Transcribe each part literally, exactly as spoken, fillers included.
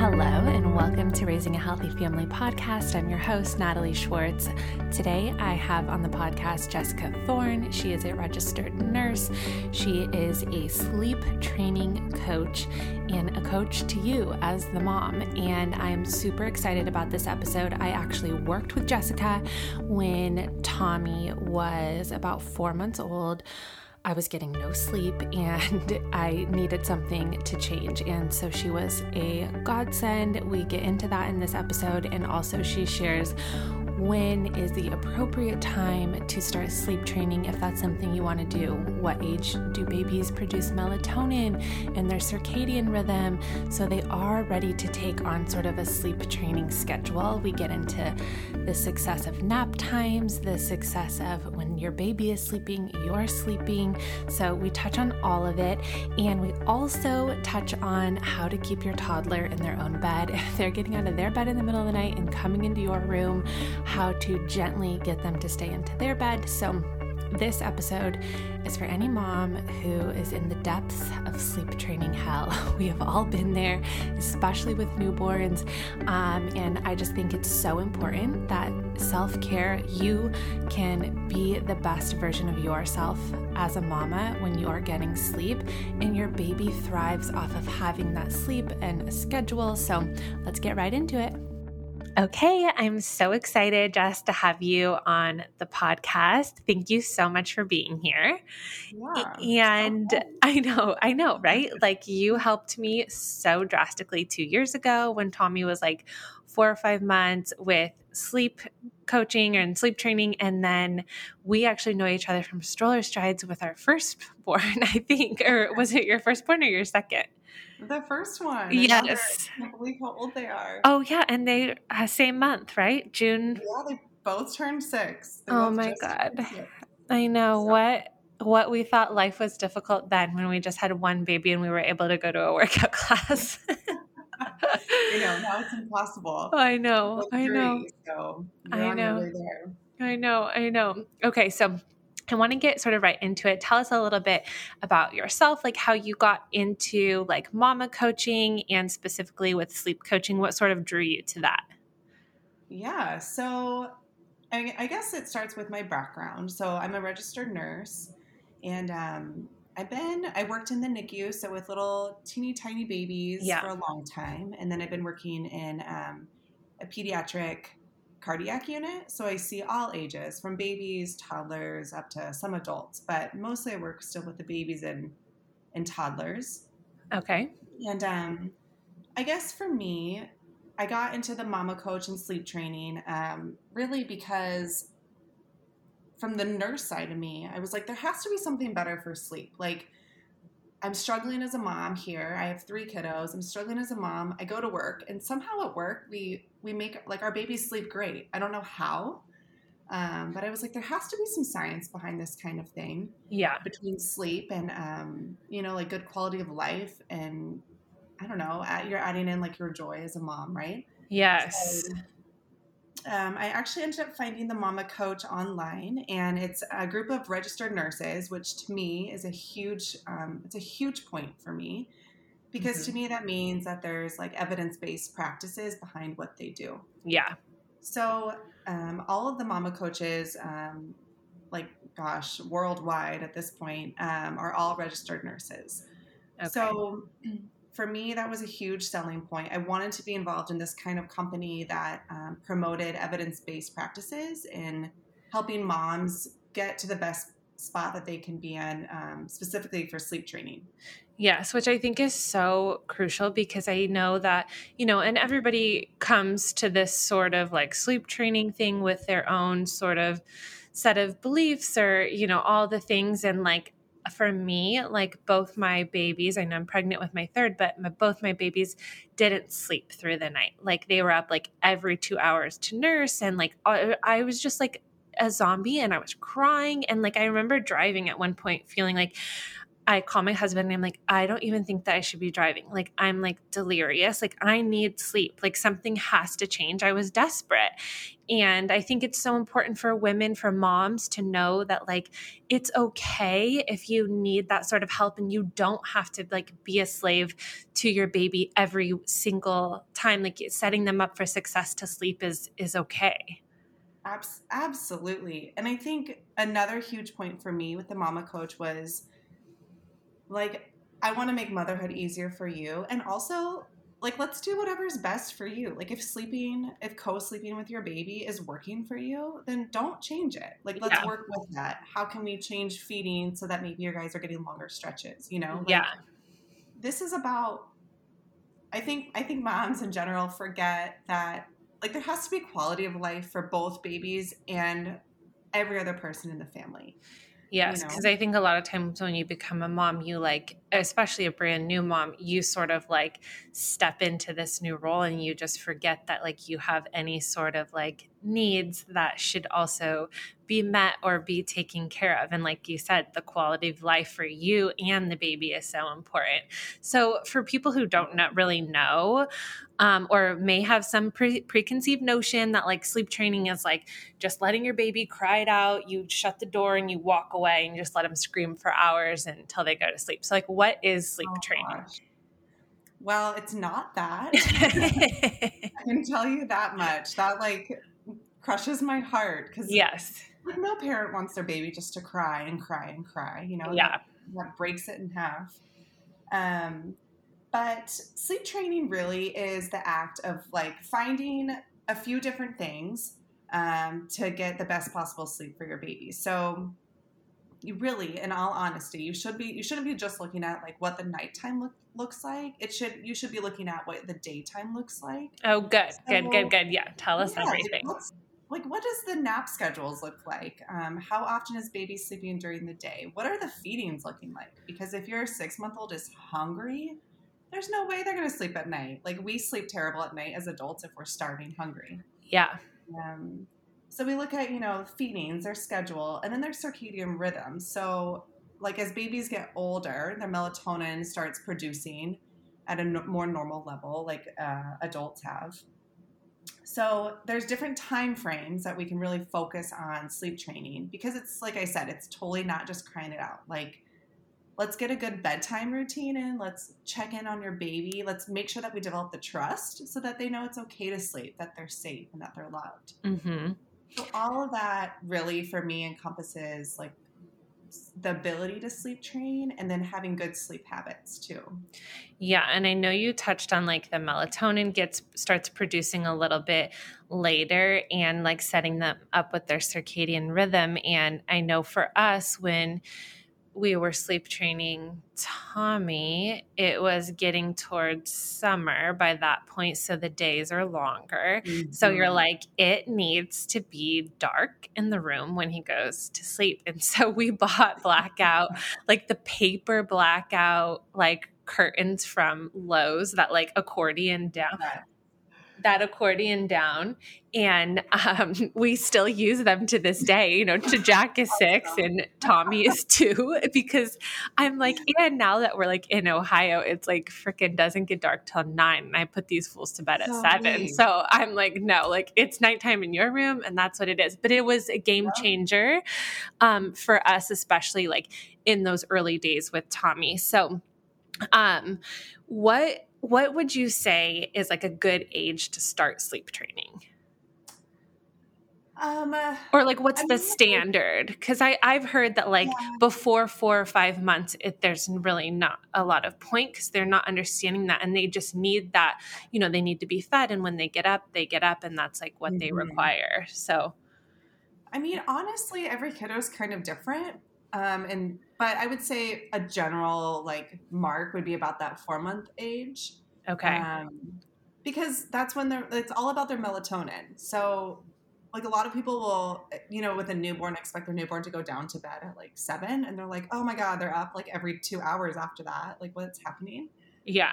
Hello and welcome to Raising a Healthy Family podcast. I'm your host, Natalie Schwartz. Today I have on the podcast Jessica Thorne. She is a registered nurse. She is a sleep training coach and a coach to you as the mom. And I'm super excited about this episode. I actually worked with Jessica when Tommy was about four months old. I was getting no sleep and I needed something to change. And so she was a godsend. We get into that in this episode. And also she shares when is the appropriate time to start sleep training if that's something you want to do. What age do babies produce melatonin and their circadian rhythm so they are ready to take on sort of a sleep training schedule? We get into the success of nap times, the success of when your baby is sleeping, you're sleeping. So we touch on all of it, and we also touch on how to keep your toddler in their own bed. If they're getting out of their bed in the middle of the night and coming into your room, how to gently get them to stay into their bed. So this episode is for any mom who is in the depths of sleep training hell. We have all been there, especially with newborns. Um, and I just think it's so important that self-care, you can be the best version of yourself as a mama when you are getting sleep, and your baby thrives off of having that sleep and a schedule. So let's get right into it. Okay, I'm so excited just to have you on the podcast. Thank you so much for being here. Yeah, and so I know, I know, right? Like, you helped me so drastically two years ago when Tommy was like four or five months with sleep coaching and sleep training. And then we actually know each other from Stroller Strides with our firstborn, I think. Or was it your firstborn or your second? The first one. Yes. I can't believe how old they are. Oh, yeah. And they, uh, same month, right? June. Yeah, they both turned six. They oh, my God. I know. So. What what we thought life was difficult then when we just had one baby and we were able to go to a workout class. You know, now it's impossible. I know. Like I three, know. So I know. I know. I know. Okay. So I want to get sort of right into it. Tell us a little bit about yourself, like how you got into like mama coaching and specifically with sleep coaching. What sort of drew you to that? Yeah. So I, I guess it starts with my background. So I'm a registered nurse, and um, I've been, I worked in the N I C U. So with little teeny tiny babies yeah. for a long time. And then I've been working in um, a pediatric cardiac unit. So I see all ages, from babies, toddlers, up to some adults, but mostly I work still with the babies and, and toddlers. Okay. And um, I guess for me, I got into the mama coach and sleep training um, really because from the nurse side of me, I was like, there has to be something better for sleep. Like, I'm struggling as a mom here. I have three kiddos. I'm struggling as a mom. I go to work, and somehow at work, we, we make like our babies sleep great. I don't know how, um, but I was like, there has to be some science behind this kind of thing. Yeah. Between sleep and, um, you know, like good quality of life. And I don't know, at, you're adding in like your joy as a mom, right? Yes. So, um, I actually ended up finding the Mama Coach online, and it's a group of registered nurses, which to me is a huge, um, it's a huge point for me, because mm-hmm. to me that means that there's like evidence-based practices behind what they do. Yeah. So, um, all of the mama coaches, um, like gosh, worldwide at this point, um, are all registered nurses. Okay. So for me, that was a huge selling point. I wanted to be involved in this kind of company that um, promoted evidence-based practices and helping moms get to the best spot that they can be in, um, specifically for sleep training. Yes, which I think is so crucial, because I know that, you know, and everybody comes to this sort of like sleep training thing with their own sort of set of beliefs or, you know, all the things. And like, for me, like both my babies, I know I'm pregnant with my third, but my, both my babies didn't sleep through the night. Like they were up like every two hours to nurse. And like, I, I was just like a zombie, and I was crying. And like, I remember driving at one point feeling like I call my husband and I'm like, I don't even think that I should be driving. Like, I'm like delirious. Like, I need sleep. Like, something has to change. I was desperate. And I think it's so important for women, for moms, to know that, like, it's okay if you need that sort of help, and you don't have to, like, be a slave to your baby every single time. Like, setting them up for success to sleep is, is okay. Abs- absolutely. And I think another huge point for me with the Mama Coach was, like, I want to make motherhood easier for you. And also, like, let's do whatever's best for you. Like, if sleeping, if co-sleeping with your baby is working for you, then don't change it. Like, let's yeah. work with that. How can we change feeding so that maybe your guys are getting longer stretches, you know? Like, yeah. This is about, I think, I think moms in general forget that, like, there has to be quality of life for both babies and every other person in the family. Yes, because you know? I think a lot of times when you become a mom, you like, especially a brand new mom, you sort of like step into this new role and you just forget that, like, you have any sort of like needs that should also be met or be taken care of. And like you said, the quality of life for you and the baby is so important. So for people who don't not really know, um, or may have some pre- preconceived notion that like sleep training is like just letting your baby cry it out, you shut the door and you walk away and you just let them scream for hours until they go to sleep. So like, what is sleep oh, training? Gosh. Well, it's not that. I can tell you that much. That like crushes my heart because yes. no parent wants their baby just to cry and cry and cry, you know, yeah. that, that breaks it in half. Um, but sleep training really is the act of like finding a few different things um, to get the best possible sleep for your baby. So you really, in all honesty, you should be, you shouldn't be just looking at like what the nighttime look, looks like. It should, you should be looking at what the daytime looks like. Oh, good, so, good, good, good. Yeah. Tell us yeah, everything. Like, what does the nap schedules look like? Um, how often is baby sleeping during the day? What are the feedings looking like? Because if your six month old is hungry, there's no way they're going to sleep at night. Like, we sleep terrible at night as adults if we're starving hungry. Yeah. Um, so we look at, you know, feedings, their schedule, and then their circadian rhythm. So like as babies get older, their melatonin starts producing at a no- more normal level, like uh, adults have. So there's different time frames that we can really focus on sleep training because it's, like I said, it's totally not just crying it out. Like, let's get a good bedtime routine in. Let's check in on your baby. Let's make sure that we develop the trust so that they know it's okay to sleep, that they're safe and that they're loved. Mm-hmm. So all of that really for me encompasses like the ability to sleep train and then having good sleep habits too. Yeah. And I know you touched on like the melatonin gets, starts producing a little bit later and like setting them up with their circadian rhythm. And I know for us, when we were sleep training Tommy, it was getting towards summer by that point. So the days are longer. Mm-hmm. So you're like, it needs to be dark in the room when he goes to sleep. And so we bought blackout, like the paper blackout, like curtains from Lowe's that like accordion down. Yeah. that accordion down. And, um, we still use them to this day, you know, to Jack is six and Tommy is two, because I'm like, yeah, now that we're like in Ohio, it's like freaking doesn't get dark till nine. And I put these fools to bed at so seven. Mean. So I'm like, no, like it's nighttime in your room and that's what it is. But it was a game changer, um, for us, especially like in those early days with Tommy. So, um, what, What would you say is like a good age to start sleep training? Um, uh, or like, what's I the mean, standard? Cause I, I've heard that like yeah. before four or five months, it, there's really not a lot of point cause they're not understanding that. And they just need that, you know, they need to be fed. And when they get up, they get up and that's like what mm-hmm. they require. So, I mean, honestly, every kiddo is kind of different. Um, and, but I would say a general like mark would be about that four month age. Okay. Um, because that's when they're, it's all about their melatonin. So like a lot of people will, you know, with a newborn, expect their newborn to go down to bed at like seven and they're like, oh my God, they're up like every two hours after that. Like what's happening? Yeah.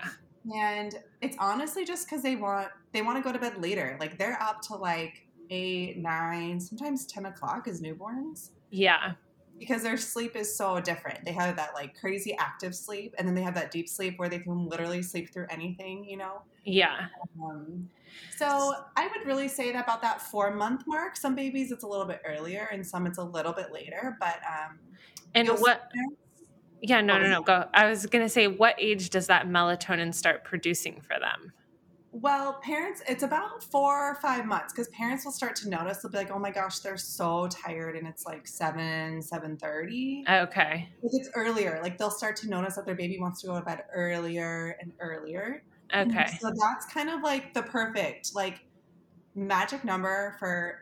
And it's honestly just cause they want, they want to go to bed later. Like they're up to like eight, nine, sometimes ten o'clock as newborns. Yeah. because their sleep is so different. They have that like crazy active sleep, and then they have that deep sleep where they can literally sleep through anything, you know? Yeah. Um, so I would really say that about that four month mark, some babies it's a little bit earlier and some it's a little bit later, but, um, and what, yeah, no, no, no, go. I was going to say, what age does that melatonin start producing for them? Well, parents, it's about four or five months because parents will start to notice. They'll be like, oh my gosh, they're so tired. And it's like seven, seven thirty. Okay. Because it's earlier. Like they'll start to notice that their baby wants to go to bed earlier and earlier. Okay. And so that's kind of like the perfect, like magic number for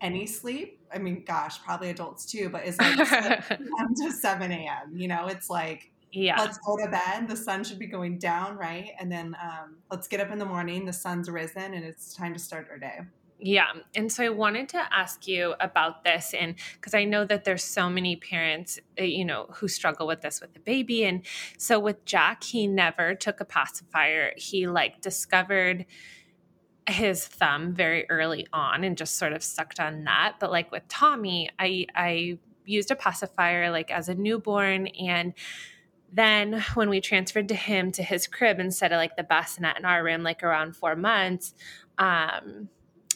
any sleep. I mean, gosh, probably adults too, but it's like seven to seven a.m., you know, it's like. Yeah. Let's go to bed. The sun should be going down, right? And then um, let's get up in the morning. The sun's risen and it's time to start our day. Yeah. And so I wanted to ask you about this, and because I know that there's so many parents, you know, who struggle with this with the baby. And so with Jack, he never took a pacifier. He like discovered his thumb very early on and just sort of sucked on that. But like with Tommy, I, I used a pacifier like as a newborn, and then when we transferred to him to his crib instead of like the bassinet in our room, like around four months, um,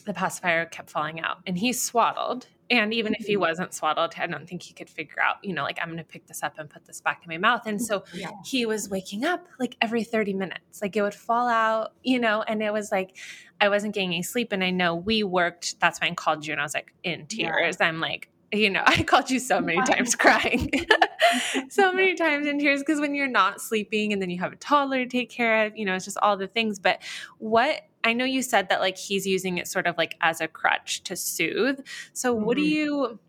the pacifier kept falling out and he swaddled. And even if he wasn't swaddled, I don't think he could figure out, you know, like I'm going to pick this up and put this back in my mouth. And so yeah. He was waking up like every thirty minutes, like it would fall out, you know, and it was like, I wasn't getting any sleep. And I know we worked, that's why I called you and I was like in tears. Yeah. I'm like, you know, I called you so many times crying, so many times in tears, because when you're not sleeping and then you have a toddler to take care of, you know, it's just all the things. But what I know you said that like he's using it sort of like as a crutch to soothe. So mm-hmm. what do you,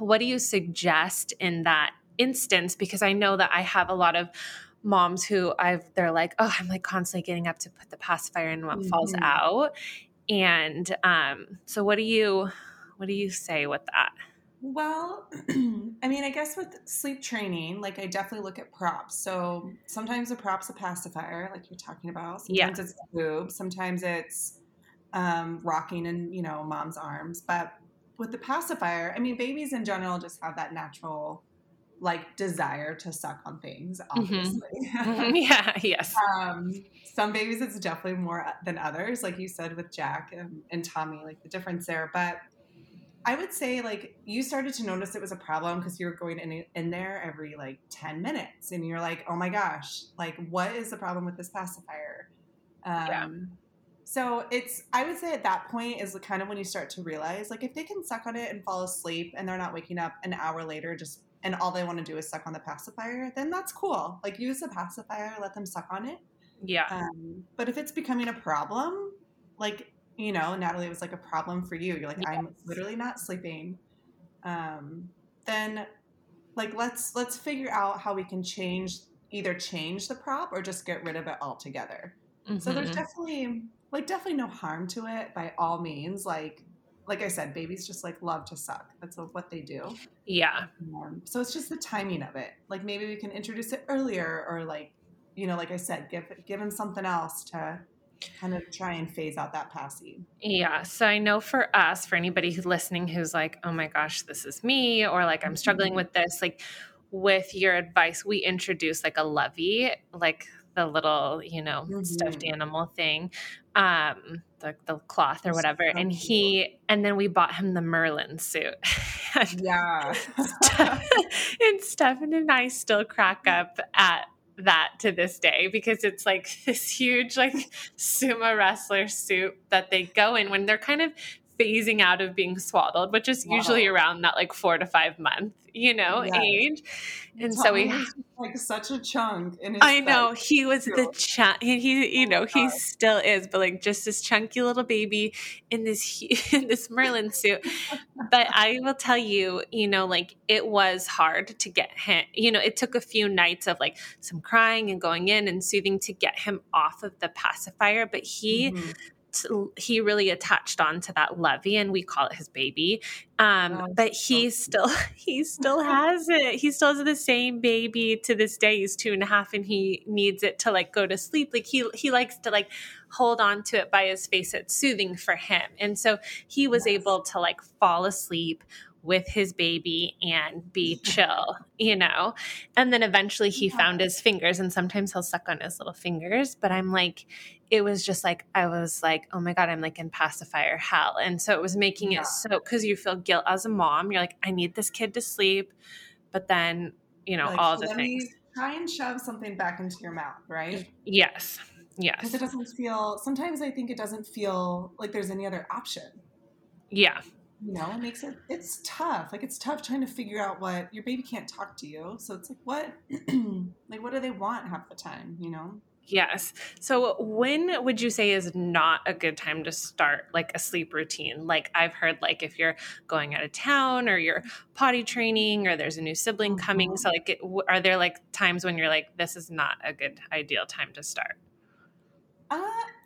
what do you suggest in that instance? Because I know that I have a lot of moms who I've, they're like, oh, I'm like constantly getting up to put the pacifier in what mm-hmm. falls out. And um, so what do you, what do you say with that? Well, I mean, I guess with sleep training, like I definitely look at props. So sometimes a prop's a pacifier, like you're talking about. Sometimes yeah. it's a boob. Sometimes it's um, rocking in, you know, mom's arms. But with the pacifier, I mean, babies in general just have that natural, like, desire to suck on things, obviously. Mm-hmm. yeah, yes. Um, some babies it's definitely more than others, like you said with Jack and, and Tommy, like the difference there. But I would say like you started to notice it was a problem because you were going in, in there every like ten minutes and you're like, oh my gosh, like what is the problem with this pacifier? Um, yeah. So it's, I would say at that point is kind of when you start to realize like if they can suck on it and fall asleep and they're not waking up an hour later, just, and all they want to do is suck on the pacifier, then that's cool. Like use the pacifier, let them suck on it. Yeah. Um, but if it's becoming a problem, like you know, Natalie, it was like a problem for you. You're like, yes. I'm literally not sleeping. Um, then like, let's, let's figure out how we can change, either change the prop or just get rid of it altogether. Mm-hmm. So there's definitely like, definitely no harm to it by all means. Like, like I said, babies just like love to suck. That's what they do. Yeah. Um, so it's just the timing of it. Like maybe we can introduce it earlier or like, you know, like I said, give, give them something else to kind of try and phase out that passy. Yeah. So I know for us, for anybody who's listening, who's like, oh my gosh, this is me, or like, I'm struggling with this. Like with your advice, we introduced like a lovey, like the little, you know, mm-hmm. stuffed animal thing, um, the, the cloth or whatever. So and he, cool. and then we bought him the Merlin suit. yeah. And Stefan and I still crack up at that to this day, because it's like this huge, like sumo wrestler suit that they go in when they're kind of phasing out of being swaddled, which is wow. usually around that like four to five month, you know, yes. age. And Tommy so we was like such a chunk. In his I know he was too. the chunk. He, he, you oh know, he God. still is, but like just this chunky little baby in this in this Merlin suit. But I will tell you, you know, like it was hard to get him. You know, it took a few nights of like some crying and going in and soothing to get him off of the pacifier. But he. Mm-hmm. He really attached on to that lovey, and we call it his baby. Um, oh, but he still, he still has it. He still has the same baby to this day. He's two and a half, and he needs it to like go to sleep. Like he, he likes to like hold on to it by his face. It's soothing for him, and so he was yes. able to like fall asleep, with his baby and be chill, you know? And then eventually he yeah. found his fingers, and sometimes he'll suck on his little fingers, but I'm like, it was just like, I was like, oh my God, I'm like in pacifier hell. And so it was making yeah. it so, cause you feel guilt as a mom. You're like, I need this kid to sleep. But then, you know, like, all the things. Try and shove something back into your mouth, right? Yes. Yes. Because it doesn't feel, sometimes I think it doesn't feel like there's any other option. Yeah. You know, it makes it, it's tough. Like it's tough trying to figure out what, your baby can't talk to you. So it's like, what, like, what do they want half the time, you know? Yes. So when would you say is not a good time to start like a sleep routine? Like I've heard, like if you're going out of town or you're potty training or there's a new sibling coming. So like, it, are there like times when you're like, this is not a good ideal time to start? Uh,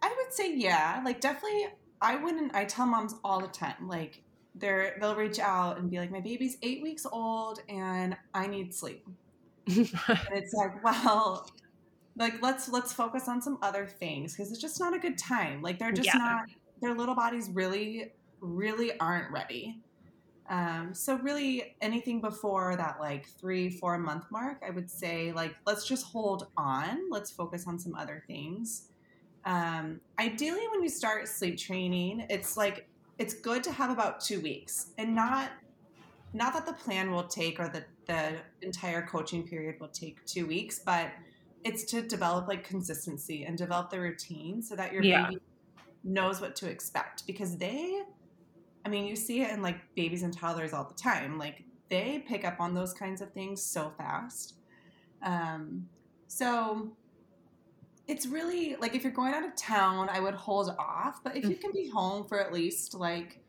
I would say, yeah, like definitely I wouldn't, I tell moms all the time, like they're, they'll reach out and be like, my baby's eight weeks old and I need sleep. And it's like, well, like, let's, let's focus on some other things because it's just not a good time. Like they're just yeah. not, their little bodies really, really aren't ready. Um, so really anything before that, like three, four month mark, I would say like, let's just hold on. Let's focus on some other things. Um, ideally when you start sleep training, it's like, it's good to have about two weeks and not, not that the plan will take or that the entire coaching period will take two weeks, but it's to develop like consistency and develop the routine so that your yeah. baby knows what to expect because they, I mean, you see it in like babies and toddlers all the time. Like they pick up on those kinds of things so fast. Um, so it's really like, if you're going out of town, I would hold off, but if you can be home for at least like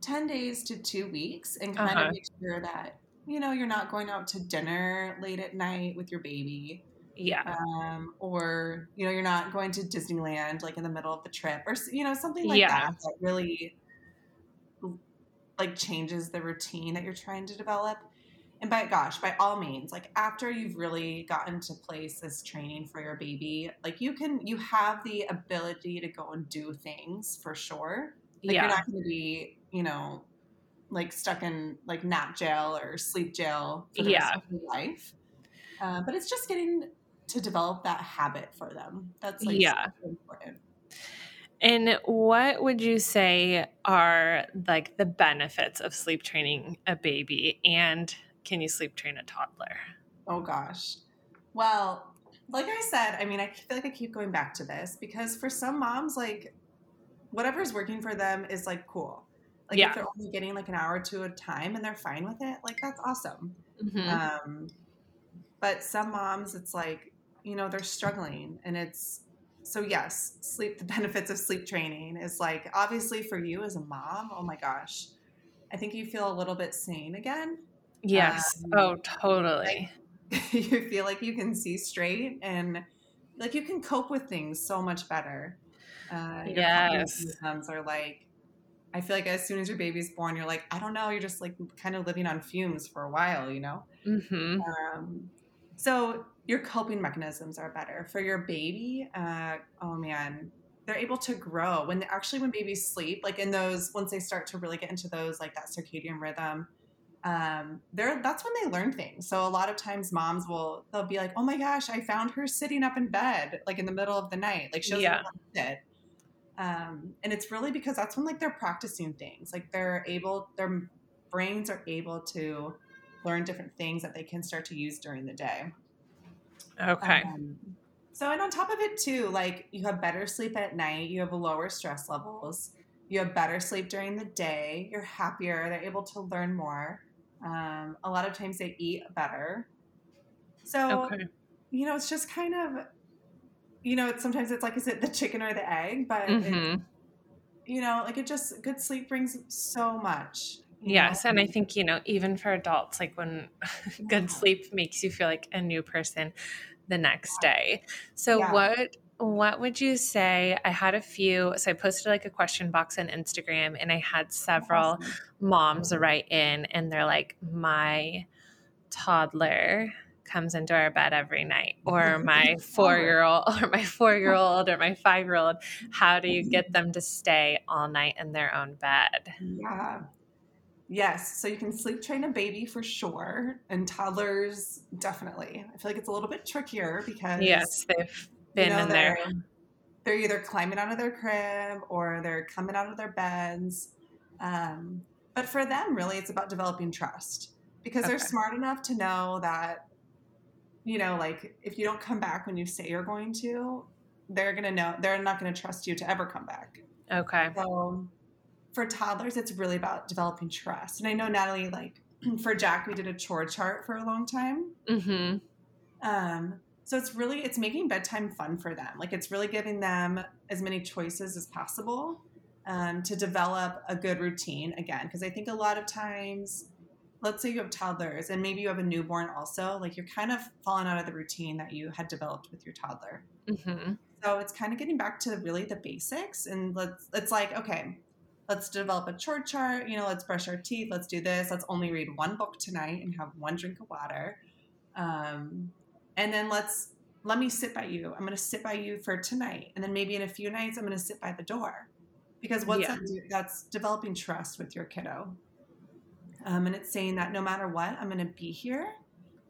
ten days to two weeks and kind uh-huh. of make sure that, you know, you're not going out to dinner late at night with your baby. Yeah. Um, or, you know, you're not going to Disneyland, like in the middle of the trip or, you know, something like yeah. that, that really like changes the routine that you're trying to develop. And by gosh, by all means, like after you've really gotten to place this training for your baby, like you can, you have the ability to go and do things for sure. Like yeah. you're not going to be, you know, like stuck in like nap jail or sleep jail for the yeah. rest of your life. Uh, but it's just getting to develop that habit for them. That's like yeah. so important. And what would you say are like the benefits of sleep training a baby, and can you sleep train a toddler? Oh gosh. Well, like I said, I mean, I feel like I keep going back to this because for some moms, like whatever's working for them is like cool. Like yeah. if they're only getting like an hour or two at a time and they're fine with it, like that's awesome. Mm-hmm. Um, But some moms, it's like, you know, they're struggling and it's, so yes, sleep, the benefits of sleep training is like, obviously for you as a mom, oh my gosh, I think you feel a little bit sane again. Yes. Um, oh, totally. Like, you feel like you can see straight and like you can cope with things so much better. Uh, your yes. moms are like, I feel like as soon as your baby's born, you're like, I don't know. You're just like kind of living on fumes for a while, you know? Mm-hmm. Um, So your coping mechanisms are better for your baby. Uh, oh man, they're able to grow when they, actually when babies sleep, like in those, once they start to really get into those, like that circadian rhythm, um, they're, that's when they learn things. So a lot of times moms will, they'll be like, oh my gosh, I found her sitting up in bed, like in the middle of the night, like she doesn't yeah. want to sit. Um, and it's really because that's when like they're practicing things, like they're able, their brains are able to learn different things that they can start to use during the day. Okay. Um, so, and on top of it too, like you have better sleep at night, you have lower stress levels, you have better sleep during the day, you're happier, they're able to learn more. Um, a lot of times they eat better. So, okay. you know, it's just kind of, you know, it's sometimes it's like, is it the chicken or the egg? But, mm-hmm. it, you know, like it just, good sleep brings so much. You yes. know? And I think, you know, even for adults, like when yeah. good sleep makes you feel like a new person the next yeah. day. So yeah. what, what would you say? I had a few, so I posted like a question box on Instagram and I had several awesome. moms write in and they're like, my toddler comes into our bed every night, or my four-year-old or my four-year-old or my five-year-old, how do you get them to stay all night in their own bed? Yeah. Yes. So you can sleep train a baby for sure. And toddlers, definitely. I feel like it's a little bit trickier because. Yes, they've been you know, in there. They're either climbing out of their crib or they're coming out of their beds. Um, but for them, really, it's about developing trust because okay. they're smart enough to know that, you know, like if you don't come back when you say you're going to, they're going to know they're not going to trust you to ever come back. Okay. So for toddlers, it's really about developing trust. And I know, Natalie, like for Jack, we did a chore chart for a long time. Mm-hmm. Um, so it's really, it's making bedtime fun for them. Like it's really giving them as many choices as possible um, to develop a good routine again. Cause I think a lot of times, let's say you have toddlers and maybe you have a newborn also, like you're kind of falling out of the routine that you had developed with your toddler. Mm-hmm. So it's kind of getting back to really the basics and let's, it's like, okay, let's develop a chore chart, you know, let's brush our teeth. Let's do this. Let's only read one book tonight and have one drink of water. Um, And then let's, let me sit by you. I'm going to sit by you for tonight. And then maybe in a few nights, I'm going to sit by the door because what's yeah. that, that's developing trust with your kiddo. Um, and it's saying that no matter what, I'm going to be here,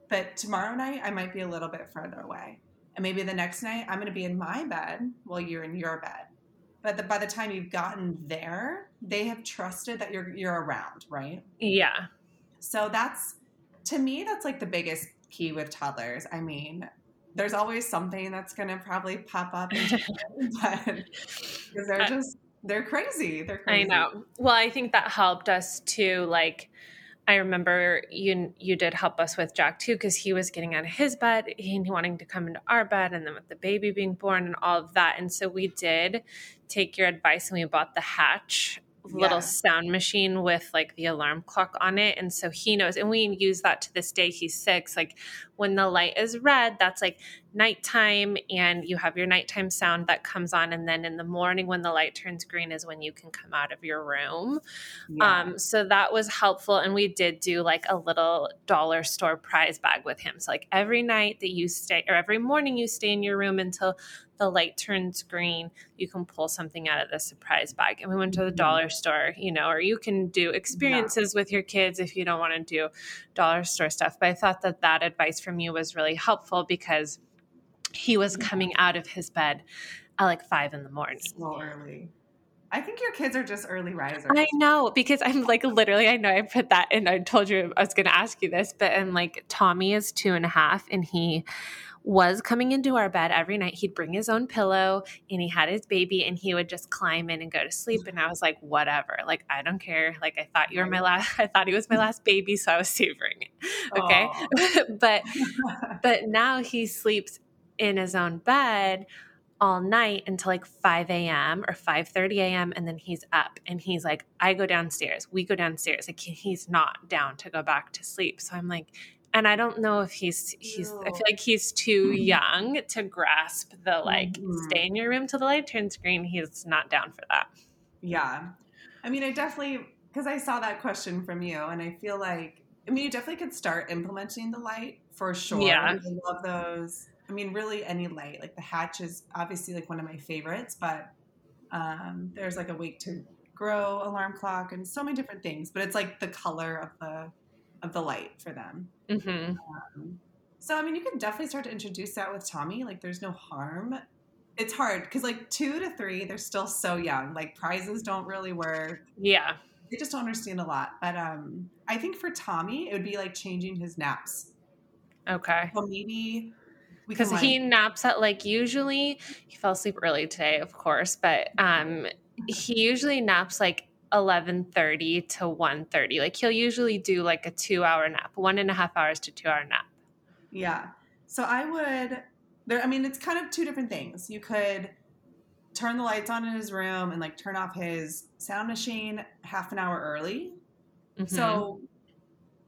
but tomorrow night I might be a little bit further away. And maybe the next night I'm going to be in my bed while you're in your bed. But the, by the time you've gotten there, they have trusted that you're, you're around, right? Yeah. So that's, to me, that's like the biggest key with toddlers. I mean, there's always something that's going to probably pop up because they're just, they're crazy. They're crazy. I know. Well, I think that helped us too. Like, I remember you, you did help us with Jack too, because he was getting out of his bed and wanting to come into our bed and then with the baby being born and all of that. And so we did take your advice and we bought the Hatch little yeah. sound machine with like the alarm clock on it. And so he knows, and we use that to this day. He's six. Like when the light is red, that's like nighttime and you have your nighttime sound that comes on. And then in the morning when the light turns green is when you can come out of your room. Yeah. Um, so that was helpful. And we did do like a little dollar store prize bag with him. So like every night that you stay or every morning you stay in your room until the light turns green, you can pull something out of the surprise bag. And we went to the dollar store, you know, or you can do experiences yeah. with your kids if you don't want to do dollar store stuff. But I thought that that advice from you was really helpful because he was coming out of his bed at like five in the morning. So early. I think your kids are just early risers. I know, because I'm like literally, I know I put that in. I told you I was going to ask you this, but and like Tommy is two and a half and he was coming into our bed every night. He'd bring his own pillow and he had his baby and he would just climb in and go to sleep. And I was like, whatever, like, I don't care. Like, I thought you were my last, I thought he was my last baby. So I was savoring it. Okay. but, but now he sleeps in his own bed all night until like five a.m. or five thirty a.m. And then he's up and he's like, I go downstairs, we go downstairs. Like he's not down to go back to sleep. So I'm like, and I don't know if he's, he's, I feel like he's too young to grasp the, like, mm-hmm. stay in your room till the light turns green. He's not down for that. Yeah. I mean, I definitely, because I saw that question from you and I feel like, I mean, you definitely could start implementing the light for sure. Yeah. I love those. I mean, really any light, like the Hatch is obviously like one of my favorites, but um, there's like a Wake to Grow alarm clock and so many different things, but it's like the color of the of the light for them. Mm-hmm. Um, so, I mean, you can definitely start to introduce that with Tommy. Like there's no harm. It's hard because like two to three, they're still so young. Like prizes don't really work. Yeah. They just don't understand a lot. But um, I think for Tommy, it would be like changing his naps. Okay. So maybe we can, like, he naps at like, usually he fell asleep early today, of course, but um, he usually naps like eleven thirty to one thirty. Like he'll usually do like a two hour nap, one and a half hours to two hour nap. Yeah. So I would there, I mean, it's kind of two different things. You could turn the lights on in his room and like turn off his sound machine half an hour early. Mm-hmm. So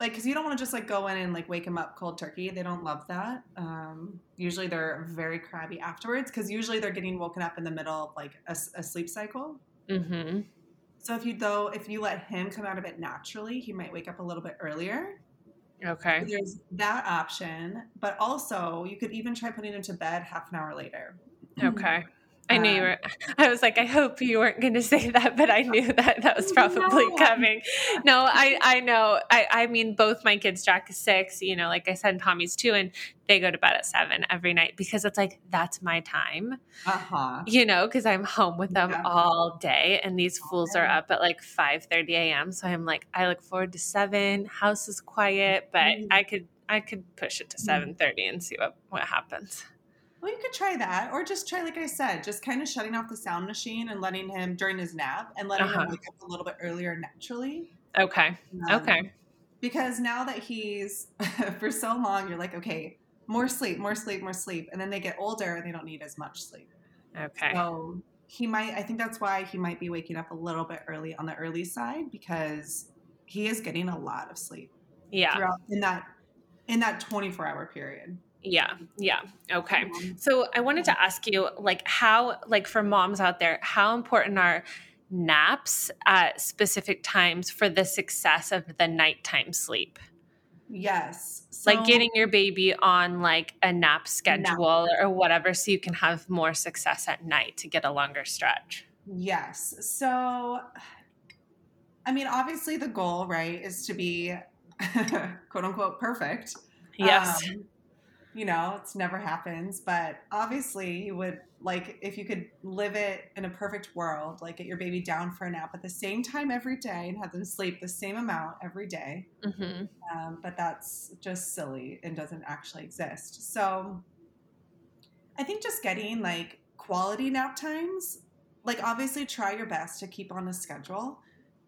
like, cause you don't want to just like go in and like wake him up cold turkey. They don't love that. Um, usually they're very crabby afterwards. Cause usually they're getting woken up in the middle of like a, a sleep cycle. Mm-hmm. So if you though if you let him come out of it naturally, he might wake up a little bit earlier. Okay. So there's that option, but also you could even try putting him to bed half an hour later. Okay. I knew you were, I was like, I hope you weren't going to say that, but I knew that that was probably no. coming. No, I, I know. I, I mean, both my kids, Jack is six, you know, like I said, Tommy's two, and they go to bed at seven every night because it's like, that's my time, uh-huh. you know, cause I'm home with them yeah. all day, and these fools are up at like five thirty a.m. So I'm like, I look forward to seven, house is quiet, but mm-hmm. I could, I could push it to seven thirty mm-hmm. and see what, what happens. Well, you could try that, or just try, like I said, just kind of shutting off the sound machine and letting him during his nap and letting uh-huh. him wake up a little bit earlier naturally. Okay. Um, okay. Because now that he's for so long, you're like, okay, more sleep, more sleep, more sleep. And then they get older and they don't need as much sleep. Okay. So he might, I think that's why he might be waking up a little bit early on the early side, because he is getting a lot of sleep. Yeah. Throughout in that, in that twenty-four hour period. Yeah. Yeah. Okay. So I wanted to ask you, like, how, like for moms out there, how important are naps at specific times for the success of the nighttime sleep? Yes. So, like getting your baby on like a nap schedule nap. or whatever, so you can have more success at night to get a longer stretch. Yes. So, I mean, obviously the goal, right, is to be quote unquote perfect. Yes. Um, You know, it's never happens, but obviously you would like, if you could live it in a perfect world, like get your baby down for a nap at the same time every day and have them sleep the same amount every day. Mm-hmm. Um, but that's just silly and doesn't actually exist. So I think just getting like quality nap times, like obviously try your best to keep on a schedule,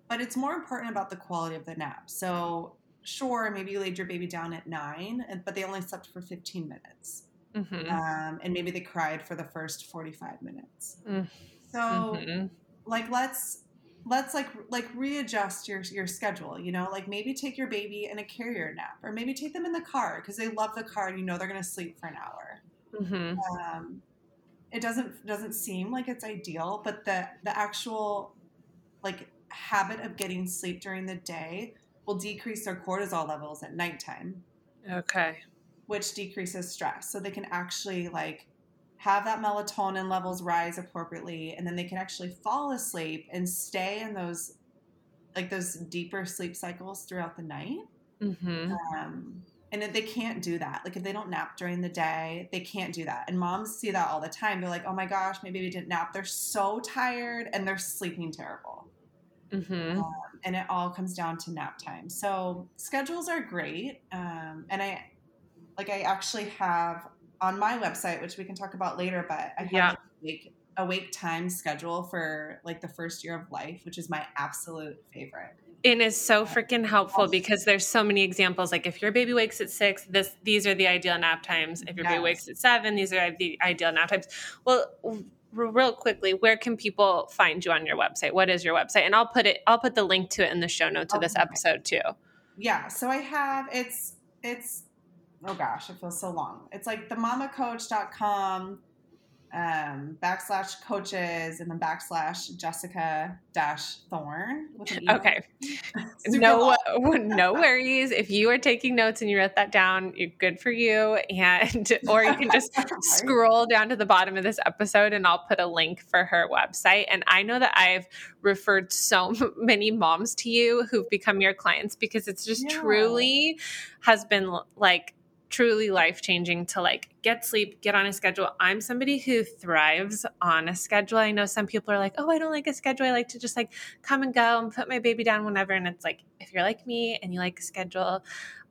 but it's more important about the quality of the nap. So sure, maybe you laid your baby down at nine, but they only slept for fifteen minutes. Mm-hmm. Um, and maybe they cried for the first forty-five minutes. Mm-hmm. So mm-hmm. like, let's, let's like, like readjust your, your schedule, you know, like maybe take your baby in a carrier nap, or maybe take them in the car, cause they love the car and you know, they're going to sleep for an hour. Mm-hmm. Um, it doesn't, doesn't seem like it's ideal, but the, the actual like habit of getting sleep during the day will decrease their cortisol levels at nighttime. Okay. Which decreases stress. So they can actually like have that melatonin levels rise appropriately. And then they can actually fall asleep and stay in those, like those deeper sleep cycles throughout the night. Mm-hmm. Um, and if they can't do that, like if they don't nap during the day, they can't do that. And moms see that all the time. They're like, oh my gosh, maybe we didn't nap. They're so tired and they're sleeping terrible. Mm-hmm. Um, and it all comes down to nap time. So schedules are great. Um, and I, like I actually have on my website, which we can talk about later, but I have yeah. like a wake time schedule for like the first year of life, which is my absolute favorite. It is so freaking helpful because there's so many examples. Like if your baby wakes at six, this, these are the ideal nap times. If your yes. baby wakes at seven, these are the ideal nap times. Well, real quickly, where can people find you on your website? What is your website? And I'll put it, I'll put the link to it in the show notes of this episode too. Yeah. So I have, it's, it's, oh gosh, it feels so long. It's like the mama coach dot com um, backslash coaches and then backslash Jessica dash Thorne. Okay. No, no worries. If you are taking notes and you wrote that down, you're good for you. And, or you can just scroll down to the bottom of this episode and I'll put a link for her website. And I know that I've referred so many moms to you who've become your clients because it's just yeah. truly has been like, truly life-changing to like get sleep, get on a schedule. I'm somebody who thrives on a schedule. I know some people are like, oh, I don't like a schedule. I like to just like come and go and put my baby down whenever. And it's like, if you're like me and you like a schedule,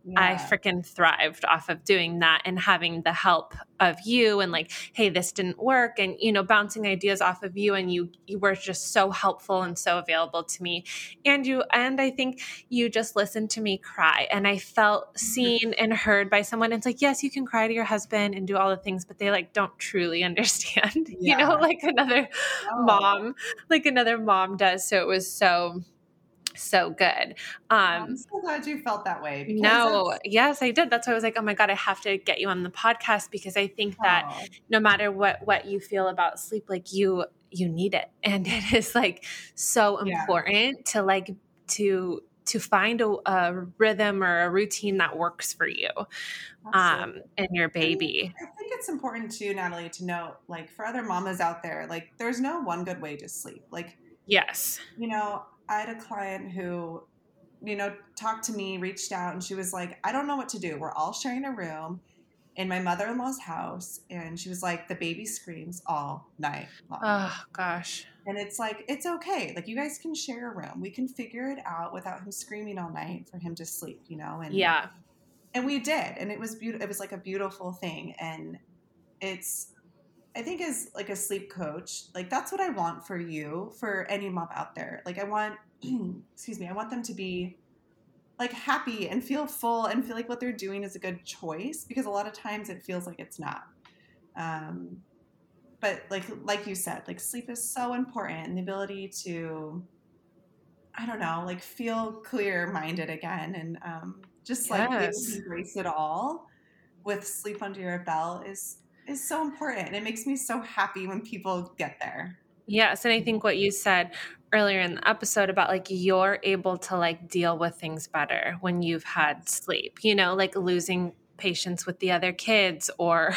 yeah. I freaking thrived off of doing that and having the help of you and like, hey, this didn't work. And, you know, bouncing ideas off of you, and you, you were just so helpful and so available to me. And you, and I think you just listened to me cry and I felt seen and heard by someone. It's like, yes, you can cry to your husband and do all the things, but they like, don't truly understand, yeah. you know, like another oh. mom, like another mom does. So it was so so good. Um, I'm so glad you felt that way. No, yes, I did. That's why I was like, oh my God, I have to get you on the podcast because I think that oh. no matter what, what you feel about sleep, like you, you need it. And it is like so important yeah. to like, to, to find a, a rhythm or a routine that works for you, Absolutely. um, and your baby. I mean, think it's important too, Natalie, to know, like, for other mamas out there, like, there's no one good way to sleep. Like, yes, you know, I had a client who, you know, talked to me, reached out, and she was like, I don't know what to do. We're all sharing a room in my mother-in-law's house. And she was like, the baby screams all night long. Oh gosh. And it's like, it's okay. Like, you guys can share a room. We can figure it out without him screaming all night for him to sleep, you know? And yeah. And we did. And it was beautiful. It was like a beautiful thing. And it's, I think, as like a sleep coach, like, that's what I want for you, for any mom out there. Like, I want, excuse me, I want them to be like happy and feel full and feel like what they're doing is a good choice, because a lot of times it feels like it's not. Um, but like, like you said, like, sleep is so important, and the ability to, I don't know, like, feel clear minded again. And, um, just yes. like embrace it all with sleep under your belt is, is so important. And it makes me so happy when people get there. Yes. And I think what you said earlier in the episode about, like, you're able to, like, deal with things better when you've had sleep, you know, like losing patience with the other kids, or,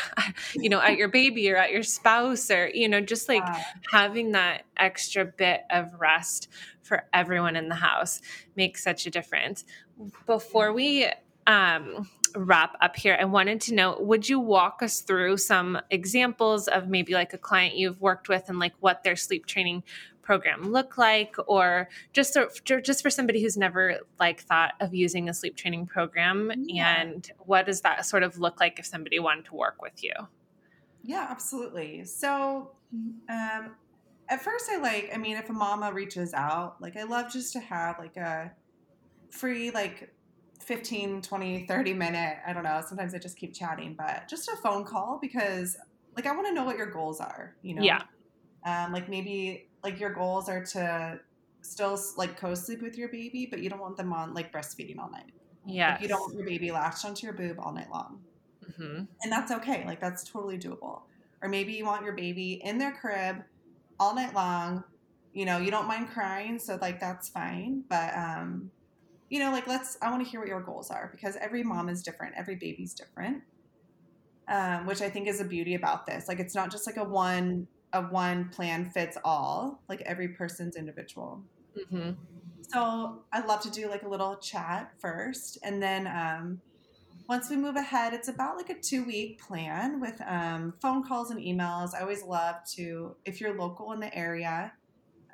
you know, at your baby or at your spouse, or, you know, just like wow. having that extra bit of rest for everyone in the house makes such a difference. Before we, um, wrap up here, I wanted to know, would you walk us through some examples of maybe like a client you've worked with and like what their sleep training program look like, or just, so, just for somebody who's never like thought of using a sleep training program yeah. and what does that sort of look like if somebody wanted to work with you? Yeah, absolutely. So, um, at first I like, I mean, if a mama reaches out, like, I love just to have like a free, like, fifteen, twenty, thirty minute, I don't know, sometimes I just keep chatting, but just a phone call, because like, I want to know what your goals are, you know? Yeah. Um, like maybe like your goals are to still like co-sleep with your baby, but you don't want them on like breastfeeding all night. Yeah. Like, you don't want your baby latched onto your boob all night long. Mm-hmm. And that's okay. Like, that's totally doable. Or maybe you want your baby in their crib all night long. You know, you don't mind crying. So like, that's fine. But, um, you know, like, let's, I want to hear what your goals are, because every mom is different. Every baby's different, um, which I think is the beauty about this. Like, it's not just like a one, a one plan fits all, like every person's individual. Mm-hmm. So I love to do like a little chat first. And then, um, once we move ahead, it's about like a two week plan with, um, phone calls and emails. I always love to, if you're local in the area,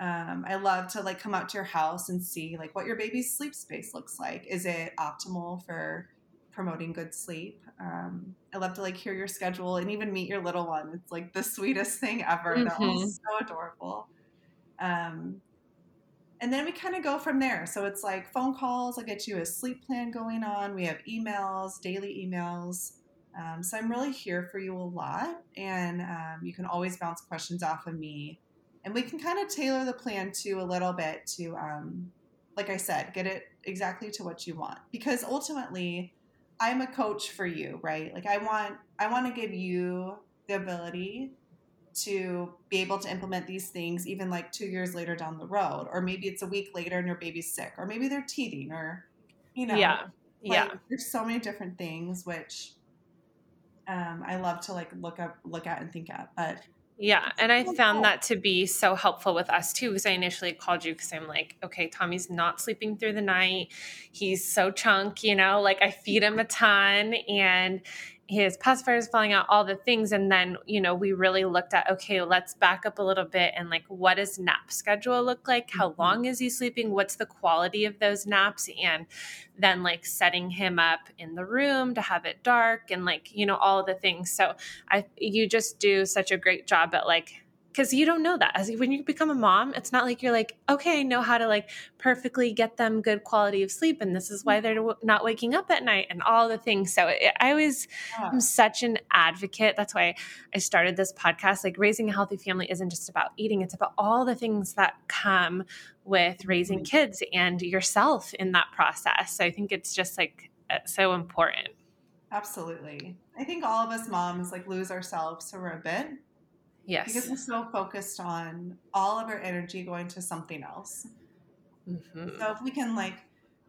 Um, I love to like come out to your house and see like what your baby's sleep space looks like. Is it optimal for promoting good sleep? Um, I love to like hear your schedule and even meet your little one. It's like the sweetest thing ever. Mm-hmm. They're all so adorable. Um, and then we kind of go from there. So it's like phone calls. I get you a sleep plan going on. We have emails, daily emails. Um, so I'm really here for you a lot. And um, you can always bounce questions off of me. And we can kind of tailor the plan to a little bit to, um, like I said, get it exactly to what you want, because ultimately I'm a coach for you, right? Like I want, I want to give you the ability to be able to implement these things even like two years later down the road, or maybe it's a week later and your baby's sick, or maybe they're teething, or, you know, yeah, like, yeah. there's so many different things, which, um, I love to like look up, look at and think at, but yeah. And I found that to be so helpful with us too, because I initially called you because I'm like, okay, Tommy's not sleeping through the night. He's so chunk, you know, like I feed him a ton and his pacifier is falling out, all the things. And then, you know, we really looked at, okay, let's back up a little bit and like, what does nap schedule look like? How mm-hmm. long is he sleeping? What's the quality of those naps? And then like setting him up in the room to have it dark and like, you know, all of the things. So I, you just do such a great job at like, cause you don't know that as when you become a mom, it's not like you're like, okay, I know how to like perfectly get them good quality of sleep. And this is why they're not waking up at night and all the things. So it, I always yeah. am such an advocate. That's why I started this podcast. Like raising a healthy family isn't just about eating. It's about all the things that come with raising kids and yourself in that process. So I think it's just like so important. Absolutely. I think all of us moms like lose ourselves for a bit. Yes. Because we're so focused on all of our energy going to something else. Mm-hmm. So if we can like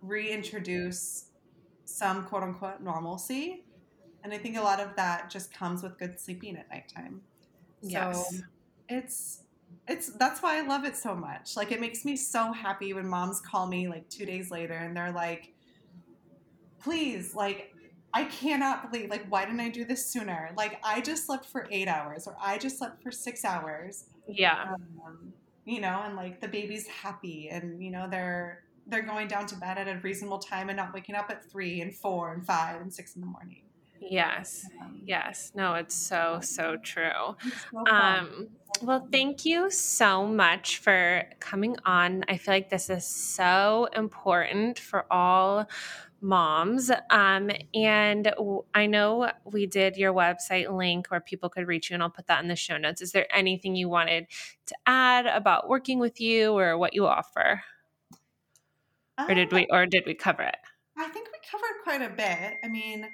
reintroduce some quote unquote normalcy, And I think a lot of that just comes with good sleeping at nighttime. Yes. So it's, it's, that's why I love it so much. Like, it makes me so happy when moms call me like two days later and they're like, please, like, I cannot believe, like, why didn't I do this sooner? Like, I just slept for eight hours or I just slept for six hours. Yeah. Um, you know, and like the baby's happy and, you know, they're, they're going down to bed at a reasonable time and not waking up at three and four and five and six in the morning. Yes. Yes. No, it's so, so true. Um, well, thank you so much for coming on. I feel like this is so important for all moms. Um, and w- I know we did your website link where people could reach you, and I'll put that in the show notes. Is there anything you wanted to add about working with you or what you offer? Or did we, or did we cover it? I think we covered quite a bit. I mean,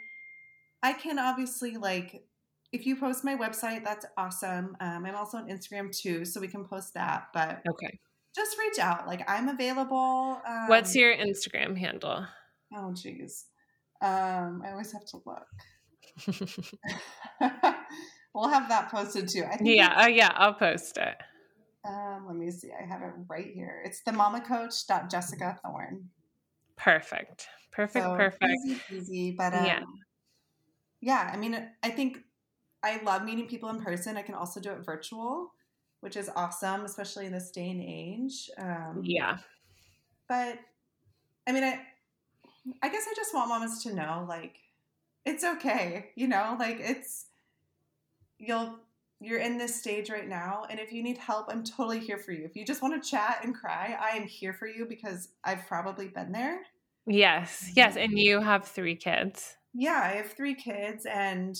I can obviously, like, if you post my website, that's awesome. Um, I'm also on Instagram too, so we can post that. But okay, just reach out. Like, I'm available. Um, What's your Instagram handle? Oh, geez. Um, I always have to look. We'll have that posted too. I think yeah. Oh, yeah. I'll post it. Um, let me see. I have it right here. It's the mama coach dot jessica thorne. Perfect. Perfect. So perfect. Easy, easy. But um, yeah. Yeah, I mean, I think I love meeting people in person. I can also do it virtual, which is awesome, especially in this day and age. Um, yeah. But, I mean, I I guess I just want mamas to know, like, it's okay, you know? Like, it's, you'll, you're in this stage right now, and if you need help, I'm totally here for you. If you just want to chat and cry, I am here for you because I've probably been there. Yes, yes, and you have three kids. Yeah, I have three kids, and,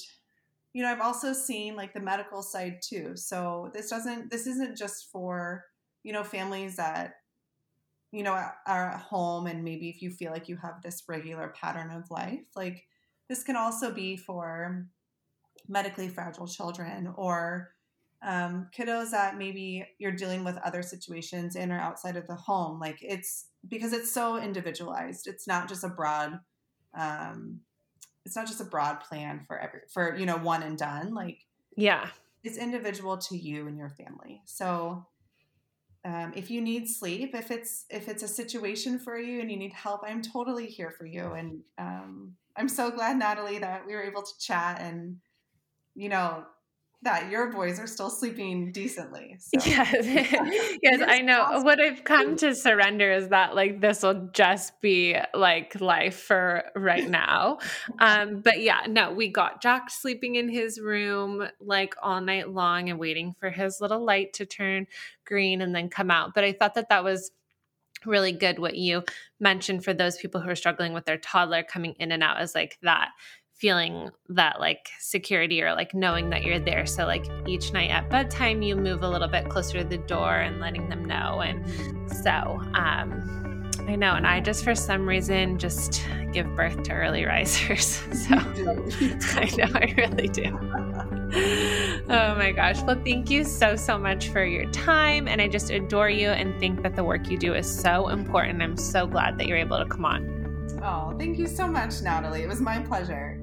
you know, I've also seen like the medical side too. So this doesn't, this isn't just for, you know, families that, you know, are at home. And maybe if you feel like you have this regular pattern of life, like this can also be for medically fragile children or um, kiddos that maybe you're dealing with other situations in or outside of the home. Like, it's because it's so individualized. It's not just a broad, um, It's not just a broad plan for every, for, you know, one and done. Like, yeah, it's individual to you and your family. So, um, if you need sleep, if it's, if it's a situation for you and you need help, I'm totally here for you. And, um, I'm so glad, Natalie, that we were able to chat and, you know, that your boys are still sleeping decently. So. Yes. Yes, I know. Awesome. What I've come to surrender is that, like, this will just be like life for right now. Um, but yeah, no, we got Jack sleeping in his room like all night long and waiting for his little light to turn green and then come out. But I thought that that was really good what you mentioned for those people who are struggling with their toddler coming in and out, is like that feeling, that like security, or like knowing that you're there. So like each night at bedtime, you move a little bit closer to the door and letting them know. And so, um, I know. And I just, for some reason, just give birth to early risers. So I know, I really do. Oh my gosh. Well, thank you so, so much for your time. And I just adore you and think that the work you do is so important. I'm so glad that you're able to come on. Oh, thank you so much, Natalie. It was my pleasure.